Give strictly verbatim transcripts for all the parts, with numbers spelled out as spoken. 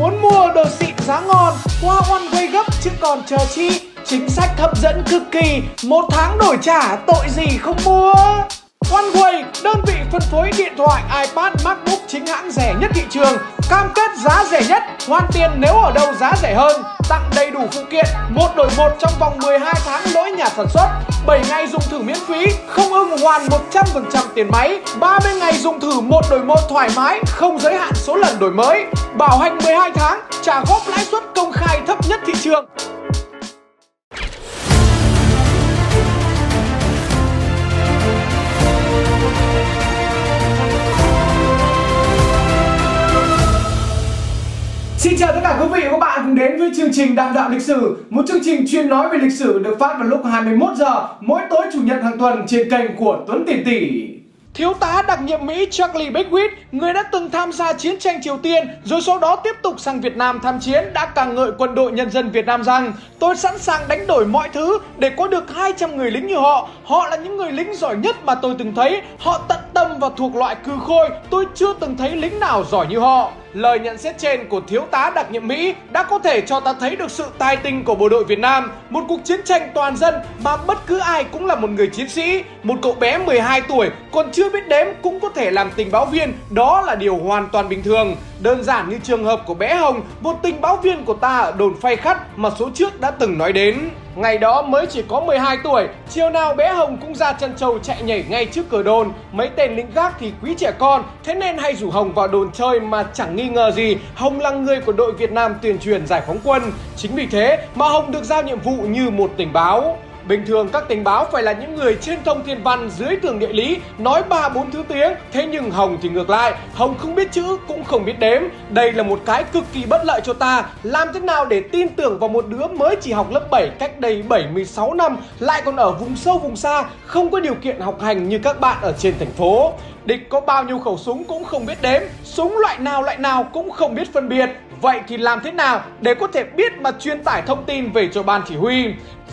Muốn mua đồ xịn giá ngon qua One Way gấp chứ còn chờ chi. Chính sách hấp dẫn cực kỳ, một tháng đổi trả tội gì không mua. One Way, đơn vị phân phối điện thoại, iPad, MacBook chính hãng rẻ nhất thị trường, cam kết giá rẻ nhất, hoàn tiền nếu ở đâu giá rẻ hơn, tặng đầy đủ phụ kiện, một đổi một trong vòng mười hai tháng lỗi nhà sản xuất, bảy ngày dùng thử miễn phí, không ưng hoàn một trăm phần trăm tiền máy, ba mươi ngày dùng thử một đổi một thoải mái, không giới hạn số lần đổi mới, bảo hành mười hai tháng, trả góp lãi suất công khai thấp nhất thị trường. Xin chào tất cả quý vị và các bạn cùng đến với chương trình Đàm Đạo Lịch Sử, một chương trình chuyên nói về lịch sử được phát vào lúc hai mươi mốt giờ mỗi tối chủ nhật hàng tuần trên kênh của Tuấn Tiền Tỷ. Thiếu tá đặc nhiệm Mỹ Charlie Beckwith, người đã từng tham gia chiến tranh Triều Tiên rồi sau đó tiếp tục sang Việt Nam tham chiến, đã ca ngợi quân đội nhân dân Việt Nam rằng: "Tôi sẵn sàng đánh đổi mọi thứ để có được hai trăm người lính như họ. Họ là những người lính giỏi nhất mà tôi từng thấy. Họ tận tâm và thuộc loại cừ khôi. Tôi chưa từng thấy lính nào giỏi như họ." Lời nhận xét trên của thiếu tá đặc nhiệm Mỹ đã có thể cho ta thấy được sự tài tình của bộ đội Việt Nam, một cuộc chiến tranh toàn dân mà bất cứ ai cũng là một người chiến sĩ. Một cậu bé mười hai tuổi còn chưa biết đếm cũng có thể làm tình báo viên, đó là điều hoàn toàn bình thường. Đơn giản như trường hợp của bé Hồng, một tình báo viên của ta ở đồn Phay Khắt mà số trước đã từng nói đến. Ngày đó mới chỉ có mười hai tuổi, chiều nào bé Hồng cũng ra chân trâu chạy nhảy ngay trước cửa đồn. Mấy tên lính gác thì quý trẻ con, thế nên hay rủ Hồng vào đồn chơi mà chẳng nghi ngờ gì Hồng là người của đội Việt Nam tuyên truyền giải phóng quân. Chính vì thế mà Hồng được giao nhiệm vụ như một tình báo. Bình thường các tình báo phải là những người trên thông thiên văn, dưới tường địa lý, nói ba bốn thứ tiếng. Thế nhưng Hồng thì ngược lại, Hồng không biết chữ cũng không biết đếm. Đây là một cái cực kỳ bất lợi cho ta. Làm thế nào để tin tưởng vào một đứa mới chỉ học lớp bảy cách đây bảy mươi sáu năm, lại còn ở vùng sâu vùng xa, không có điều kiện học hành như các bạn ở trên thành phố. Địch có bao nhiêu khẩu súng cũng không biết đếm, súng loại nào loại nào cũng không biết phân biệt. Vậy thì làm thế nào để có thể biết mà truyền tải thông tin về cho ban chỉ huy?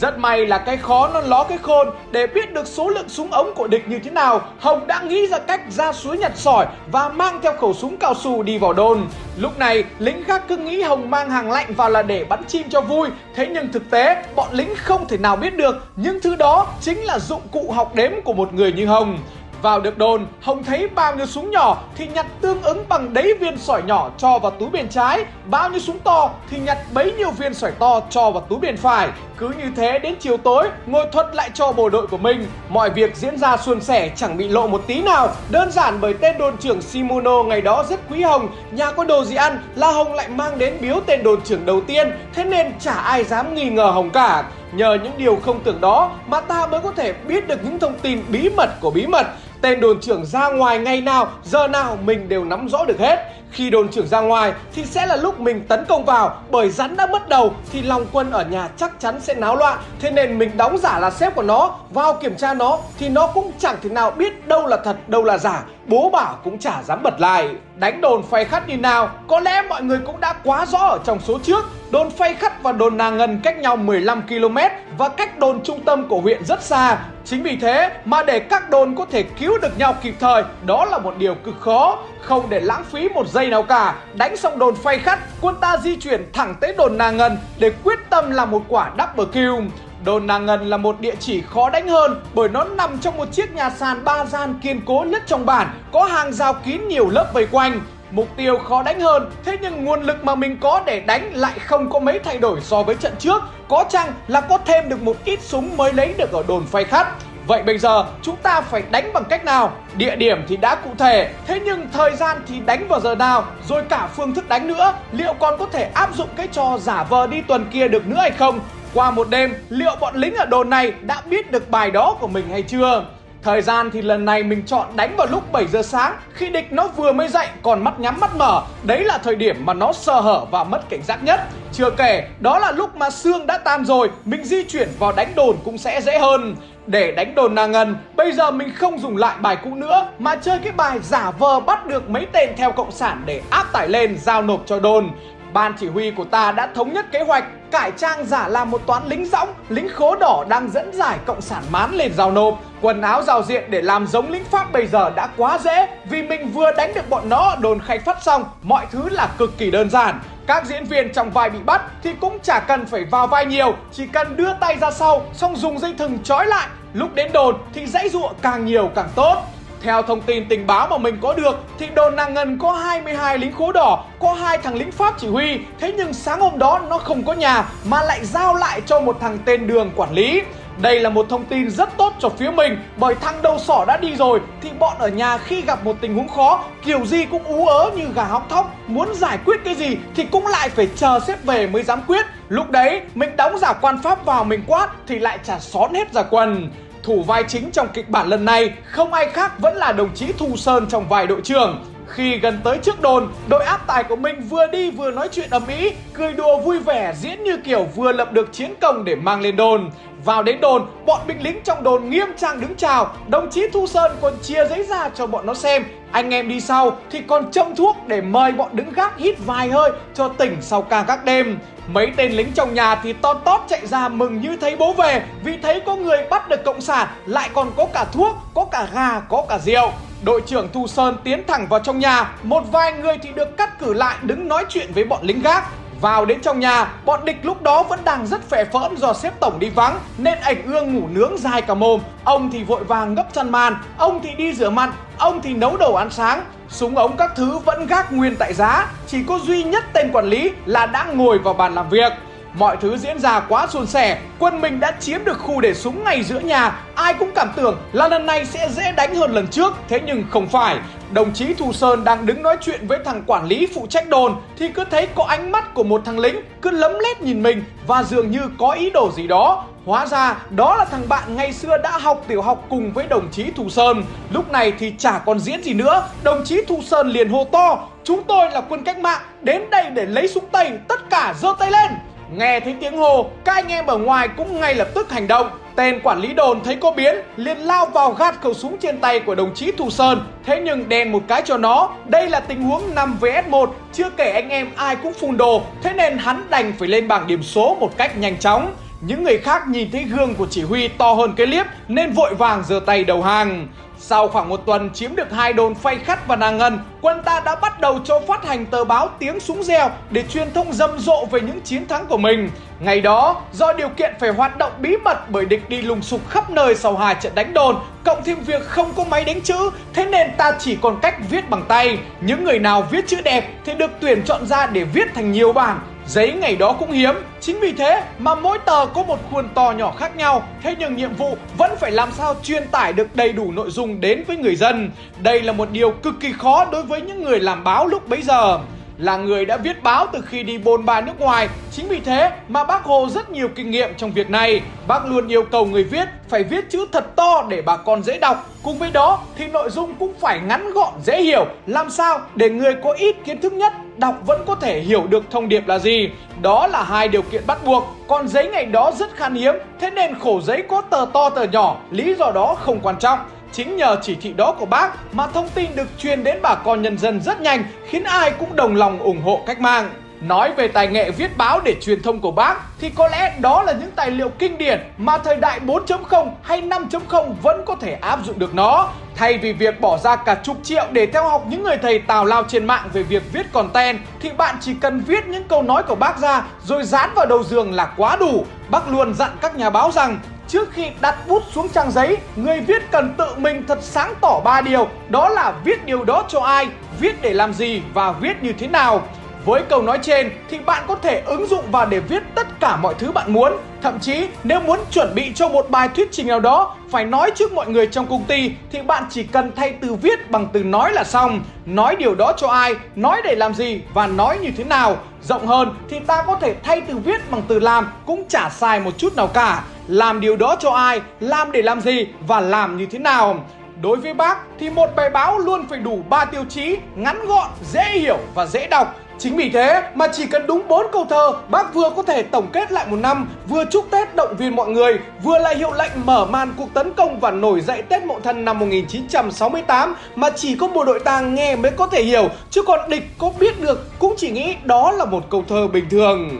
Rất may là cái khó nó ló cái khôn. Để biết được số lượng súng ống của địch như thế nào, Hồng đã nghĩ ra cách ra suối nhặt sỏi và mang theo khẩu súng cao su đi vào đồn. Lúc này lính gác cứ nghĩ Hồng mang hàng lạnh vào là để bắn chim cho vui. Thế nhưng thực tế bọn lính không thể nào biết được những thứ đó chính là dụng cụ học đếm của một người như Hồng. Vào được đồn, Hồng thấy bao nhiêu súng nhỏ thì nhặt tương ứng bằng đấy viên sỏi nhỏ cho vào túi bên trái, bao nhiêu súng to thì nhặt bấy nhiêu viên sỏi to cho vào túi bên phải. Cứ như thế đến chiều tối, ngồi thuật lại cho bộ đội của mình. Mọi việc diễn ra suôn sẻ, chẳng bị lộ một tí nào. Đơn giản bởi tên đồn trưởng Shimono ngày đó rất quý Hồng. Nhà có đồ gì ăn là Hồng lại mang đến biếu tên đồn trưởng đầu tiên. Thế nên chả ai dám nghi ngờ Hồng cả. Nhờ những điều không tưởng đó mà ta mới có thể biết được những thông tin bí mật của bí mật. Tên đồn trưởng ra ngoài ngày nào, giờ nào mình đều nắm rõ được hết. Khi đồn trưởng ra ngoài thì sẽ là lúc mình tấn công vào. Bởi rắn đã mất đầu thì lòng quân ở nhà chắc chắn sẽ náo loạn. Thế nên mình đóng giả là sếp của nó, vào kiểm tra nó thì nó cũng chẳng thể nào biết đâu là thật đâu là giả. Bố bảo cũng chả dám bật lại. Đánh đồn Phay Khắt như nào có lẽ mọi người cũng đã quá rõ ở trong số trước. Đồn Phay Khắt và đồn Nà Ngần cách nhau mười lăm ki lô mét và cách đồn trung tâm của huyện rất xa. Chính vì thế mà để các đồn có thể cứu được nhau kịp thời, đó là một điều cực khó. Không để lãng phí một giây nào cả, đánh xong đồn Phay Khắt, quân ta di chuyển thẳng tới đồn Nà Ngần để quyết tâm làm một quả double kill. Đồn Nà Ngần là một địa chỉ khó đánh hơn bởi nó nằm trong một chiếc nhà sàn ba gian kiên cố nhất trong bản, có hàng rào kín nhiều lớp vây quanh. Mục tiêu khó đánh hơn, thế nhưng nguồn lực mà mình có để đánh lại không có mấy thay đổi so với trận trước. Có chăng là có thêm được một ít súng mới lấy được ở đồn Phay Khắt. Vậy bây giờ chúng ta phải đánh bằng cách nào? Địa điểm thì đã cụ thể, thế nhưng thời gian thì đánh vào giờ nào, rồi cả phương thức đánh nữa. Liệu còn có thể áp dụng cái trò giả vờ đi tuần kia được nữa hay không? Qua một đêm, liệu bọn lính ở đồn này đã biết được bài đó của mình hay chưa? Thời gian thì lần này mình chọn đánh vào lúc bảy giờ sáng, khi địch nó vừa mới dậy còn mắt nhắm mắt mở. Đấy là thời điểm mà nó sơ hở và mất cảnh giác nhất. Chưa kể, đó là lúc mà sương đã tan rồi, mình di chuyển vào đánh đồn cũng sẽ dễ hơn. Để đánh đồn Nà Ngần, bây giờ mình không dùng lại bài cũ nữa mà chơi cái bài giả vờ bắt được mấy tên theo cộng sản để áp tải lên giao nộp cho đồn. Ban chỉ huy của ta đã thống nhất kế hoạch cải trang giả làm một toán lính dõng, lính khố đỏ đang dẫn giải cộng sản mán lên giao nộp. Quần áo giao diện để làm giống lính Pháp bây giờ đã quá dễ, vì mình vừa đánh được bọn nó đồn khai phát xong, mọi thứ là cực kỳ đơn giản. Các diễn viên trong vai bị bắt thì cũng chả cần phải vào vai nhiều, chỉ cần đưa tay ra sau, xong dùng dây thừng trói lại. Lúc đến đồn thì giãy giụa càng nhiều càng tốt. Theo thông tin tình báo mà mình có được thì đồn Nàng Ngân có hai mươi hai lính khố đỏ, có hai thằng lính Pháp chỉ huy. Thế nhưng sáng hôm đó nó không có nhà mà lại giao lại cho một thằng tên Đường quản lý. Đây là một thông tin rất tốt cho phía mình, bởi thằng đầu sỏ đã đi rồi thì bọn ở nhà khi gặp một tình huống khó kiểu gì cũng ú ớ như gà hóc thóc, muốn giải quyết cái gì thì cũng lại phải chờ sếp về mới dám quyết. Lúc đấy mình đóng giả quan Pháp vào mình quát thì lại chả xón hết ra quần. Thủ vai chính trong kịch bản lần này không ai khác vẫn là đồng chí Thu Sơn trong vai đội trưởng. Khi gần tới trước đồn, đội áp tải của mình vừa đi vừa nói chuyện ầm ĩ, cười đùa vui vẻ diễn như kiểu vừa lập được chiến công để mang lên đồn. Vào đến đồn, bọn binh lính trong đồn nghiêm trang đứng chào, đồng chí Thu Sơn còn chia giấy ra cho bọn nó xem. Anh em đi sau thì còn châm thuốc để mời bọn đứng gác hít vài hơi cho tỉnh sau ca các đêm. Mấy tên lính trong nhà thì ton tót chạy ra mừng như thấy bố về, vì thấy có người bắt được cộng sản, lại còn có cả thuốc, có cả gà, có cả rượu. Đội trưởng Thu Sơn tiến thẳng vào trong nhà, một vài người thì được cắt cử lại đứng nói chuyện với bọn lính gác. Vào đến trong nhà, bọn địch lúc đó vẫn đang rất phè phỡn do sếp tổng đi vắng nên ảnh ương ngủ nướng dài cả mồm. Ông thì vội vàng gấp chăn màn, ông thì đi rửa mặt, ông thì nấu đồ ăn sáng. Súng ống các thứ vẫn gác nguyên tại giá, chỉ có duy nhất tên quản lý là đã ngồi vào bàn làm việc. Mọi thứ diễn ra quá suôn sẻ, quân mình đã chiếm được khu để súng ngay giữa nhà. Ai cũng cảm tưởng là lần này sẽ dễ đánh hơn lần trước, thế nhưng không phải. Đồng chí Thu Sơn đang đứng nói chuyện với thằng quản lý phụ trách đồn thì cứ thấy có ánh mắt của một thằng lính cứ lấm lét nhìn mình và dường như có ý đồ gì đó. Hóa ra đó là thằng bạn ngày xưa đã học tiểu học cùng với đồng chí Thu Sơn. Lúc này thì chả còn diễn gì nữa, đồng chí Thu Sơn liền hô to: "Chúng tôi là quân cách mạng, đến đây để lấy súng Tây, tất cả giơ tay lên!" Nghe thấy tiếng hô, các anh em ở ngoài cũng ngay lập tức hành động. Tên quản lý đồn thấy có biến, liền lao vào gạt khẩu súng trên tay của đồng chí Thu Sơn. Thế nhưng đèn một cái cho nó, đây là tình huống năm vs một, chưa kể anh em ai cũng phun đồ, thế nên hắn đành phải lên bảng điểm số một cách nhanh chóng. Những người khác nhìn thấy gương của chỉ huy to hơn cái liếp nên vội vàng giơ tay đầu hàng. Sau khoảng một tuần chiếm được hai đồn Phay Khắt và Nàng Ngân, quân ta đã bắt đầu cho phát hành tờ báo Tiếng Súng Reo để truyền thông rầm rộ về những chiến thắng của mình. Ngày đó, do điều kiện phải hoạt động bí mật bởi địch đi lùng sục khắp nơi sau hai trận đánh đồn, cộng thêm việc không có máy đánh chữ, thế nên ta chỉ còn cách viết bằng tay. Những người nào viết chữ đẹp thì được tuyển chọn ra để viết thành nhiều bản. Giấy ngày đó cũng hiếm, chính vì thế mà mỗi tờ có một khuôn to nhỏ khác nhau. Thế nhưng nhiệm vụ vẫn phải làm sao truyền tải được đầy đủ nội dung đến với người dân. Đây là một điều cực kỳ khó đối với những người làm báo lúc bấy giờ. Là người đã viết báo từ khi đi bôn ba nước ngoài, chính vì thế mà bác Hồ rất nhiều kinh nghiệm trong việc này. Bác luôn yêu cầu người viết phải viết chữ thật to để bà con dễ đọc. Cùng với đó thì nội dung cũng phải ngắn gọn dễ hiểu, làm sao để người có ít kiến thức nhất đọc vẫn có thể hiểu được thông điệp là gì. Đó là hai điều kiện bắt buộc, còn giấy ngày đó rất khan hiếm, thế nên khổ giấy có tờ to tờ nhỏ, lý do đó không quan trọng. Chính nhờ chỉ thị đó của bác mà thông tin được truyền đến bà con nhân dân rất nhanh, khiến ai cũng đồng lòng ủng hộ cách mạng. Nói về tài nghệ viết báo để truyền thông của bác thì có lẽ đó là những tài liệu kinh điển mà thời đại bốn chấm không hay năm chấm không vẫn có thể áp dụng được nó. Thay vì việc bỏ ra cả chục triệu để theo học những người thầy tào lao trên mạng về việc viết content, thì bạn chỉ cần viết những câu nói của bác ra rồi dán vào đầu giường là quá đủ. Bác luôn dặn các nhà báo rằng trước khi đặt bút xuống trang giấy, người viết cần tự mình thật sáng tỏ ba điều. Đó là viết điều đó cho ai, viết để làm gì và viết như thế nào. Với câu nói trên thì bạn có thể ứng dụng vào để viết tất cả mọi thứ bạn muốn. Thậm chí nếu muốn chuẩn bị cho một bài thuyết trình nào đó, phải nói trước mọi người trong công ty, thì bạn chỉ cần thay từ viết bằng từ nói là xong. Nói điều đó cho ai, nói để làm gì và nói như thế nào. Rộng hơn thì ta có thể thay từ viết bằng từ làm, cũng chả sai một chút nào cả. Làm điều đó cho ai, làm để làm gì và làm như thế nào. Đối với bác thì một bài báo luôn phải đủ ba tiêu chí: ngắn gọn, dễ hiểu và dễ đọc. Chính vì thế mà chỉ cần đúng bốn câu thơ, bác vừa có thể tổng kết lại một năm, vừa chúc Tết động viên mọi người, vừa là hiệu lệnh mở màn cuộc tấn công và nổi dậy Tết Mậu Thân năm một nghìn chín trăm sáu mươi tám mà chỉ có bộ đội ta nghe mới có thể hiểu, chứ còn địch có biết được cũng chỉ nghĩ đó là một câu thơ bình thường.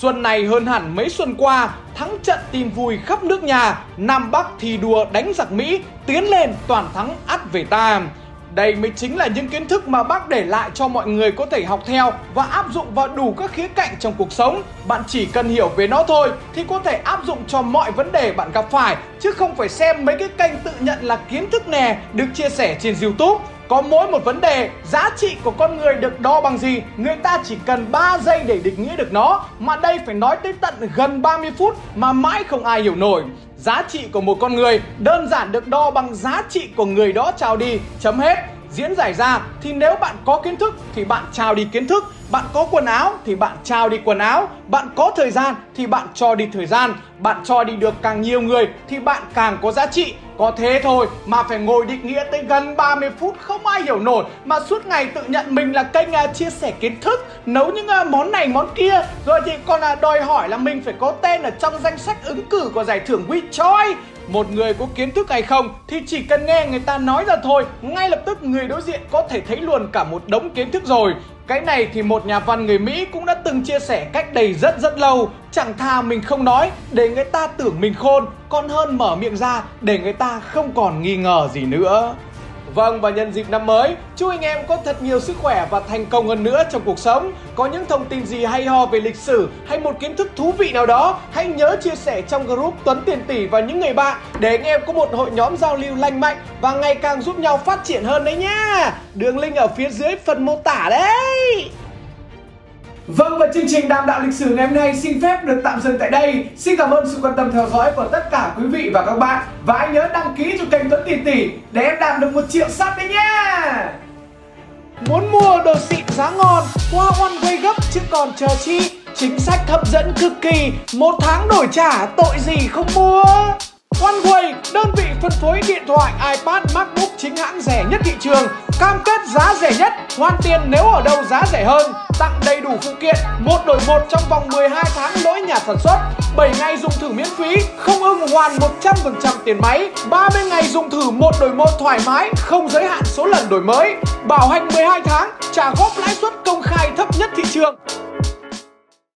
Xuân này hơn hẳn mấy xuân qua, thắng trận tin vui khắp nước nhà, Nam Bắc thi đua đánh giặc Mỹ, tiến lên toàn thắng ắt về ta. Đây mới chính là những kiến thức mà bác để lại cho mọi người có thể học theo và áp dụng vào đủ các khía cạnh trong cuộc sống. Bạn chỉ cần hiểu về nó thôi thì có thể áp dụng cho mọi vấn đề bạn gặp phải, chứ không phải xem mấy cái kênh tự nhận là kiến thức nè được chia sẻ trên YouTube. Có mỗi một vấn đề, giá trị của con người được đo bằng gì, người ta chỉ cần ba giây để định nghĩa được nó, mà đây phải nói tới tận gần ba mươi phút mà mãi không ai hiểu nổi. Giá trị của một con người đơn giản được đo bằng giá trị của người đó trao đi, chấm hết. Diễn giải ra thì nếu bạn có kiến thức thì bạn trao đi kiến thức, bạn có quần áo thì bạn trao đi quần áo, bạn có thời gian thì bạn cho đi thời gian, bạn cho đi được càng nhiều người thì bạn càng có giá trị. Có thế thôi mà phải ngồi định nghĩa tới gần ba mươi phút không ai hiểu nổi, mà suốt ngày tự nhận mình là kênh chia sẻ kiến thức, nấu những món này món kia, rồi thì còn đòi hỏi là mình phải có tên ở trong danh sách ứng cử của giải thưởng WeChoice. Một người có kiến thức hay không thì chỉ cần nghe người ta nói ra thôi, ngay lập tức người đối diện có thể thấy luôn cả một đống kiến thức rồi. Cái này thì một nhà văn người Mỹ cũng đã từng chia sẻ cách đây rất rất lâu. Chẳng thà mình không nói để người ta tưởng mình khôn, còn hơn mở miệng ra để người ta không còn nghi ngờ gì nữa. Vâng, và nhân dịp năm mới, chúc anh em có thật nhiều sức khỏe và thành công hơn nữa trong cuộc sống. Có những thông tin gì hay ho về lịch sử hay một kiến thức thú vị nào đó, hãy nhớ chia sẻ trong group Tuấn Tiền Tỷ và những người bạn để anh em có một hội nhóm giao lưu lành mạnh và ngày càng giúp nhau phát triển hơn đấy nhá. Đường link ở phía dưới phần mô tả đấy. Vâng, và chương trình Đàm Đạo Lịch Sử ngày hôm nay xin phép được tạm dừng tại đây. Xin cảm ơn sự quan tâm theo dõi của tất cả quý vị và các bạn. Và hãy nhớ đăng ký cho kênh Tuấn Tiền Tỷ để em đạt được một triệu sub đấy nhá. Muốn mua đồ xịn giá ngon, qua One Way gấp chứ còn chờ chi. Chính sách hấp dẫn cực kỳ, một tháng đổi trả tội gì không mua. One Way, đơn vị phân phối điện thoại, iPad, MacBook chính hãng rẻ nhất thị trường, cam kết giá rẻ nhất, hoàn tiền nếu ở đâu giá rẻ hơn, tặng đầy đủ phụ kiện, một đổi một trong vòng mười hai tháng lỗi nhà sản xuất, bảy ngày dùng thử miễn phí, không ưng hoàn một trăm phần trăm tiền máy, ba mươi ngày dùng thử một đổi một thoải mái, không giới hạn số lần đổi mới, bảo hành mười hai tháng, trả góp lãi suất công khai thấp nhất thị trường.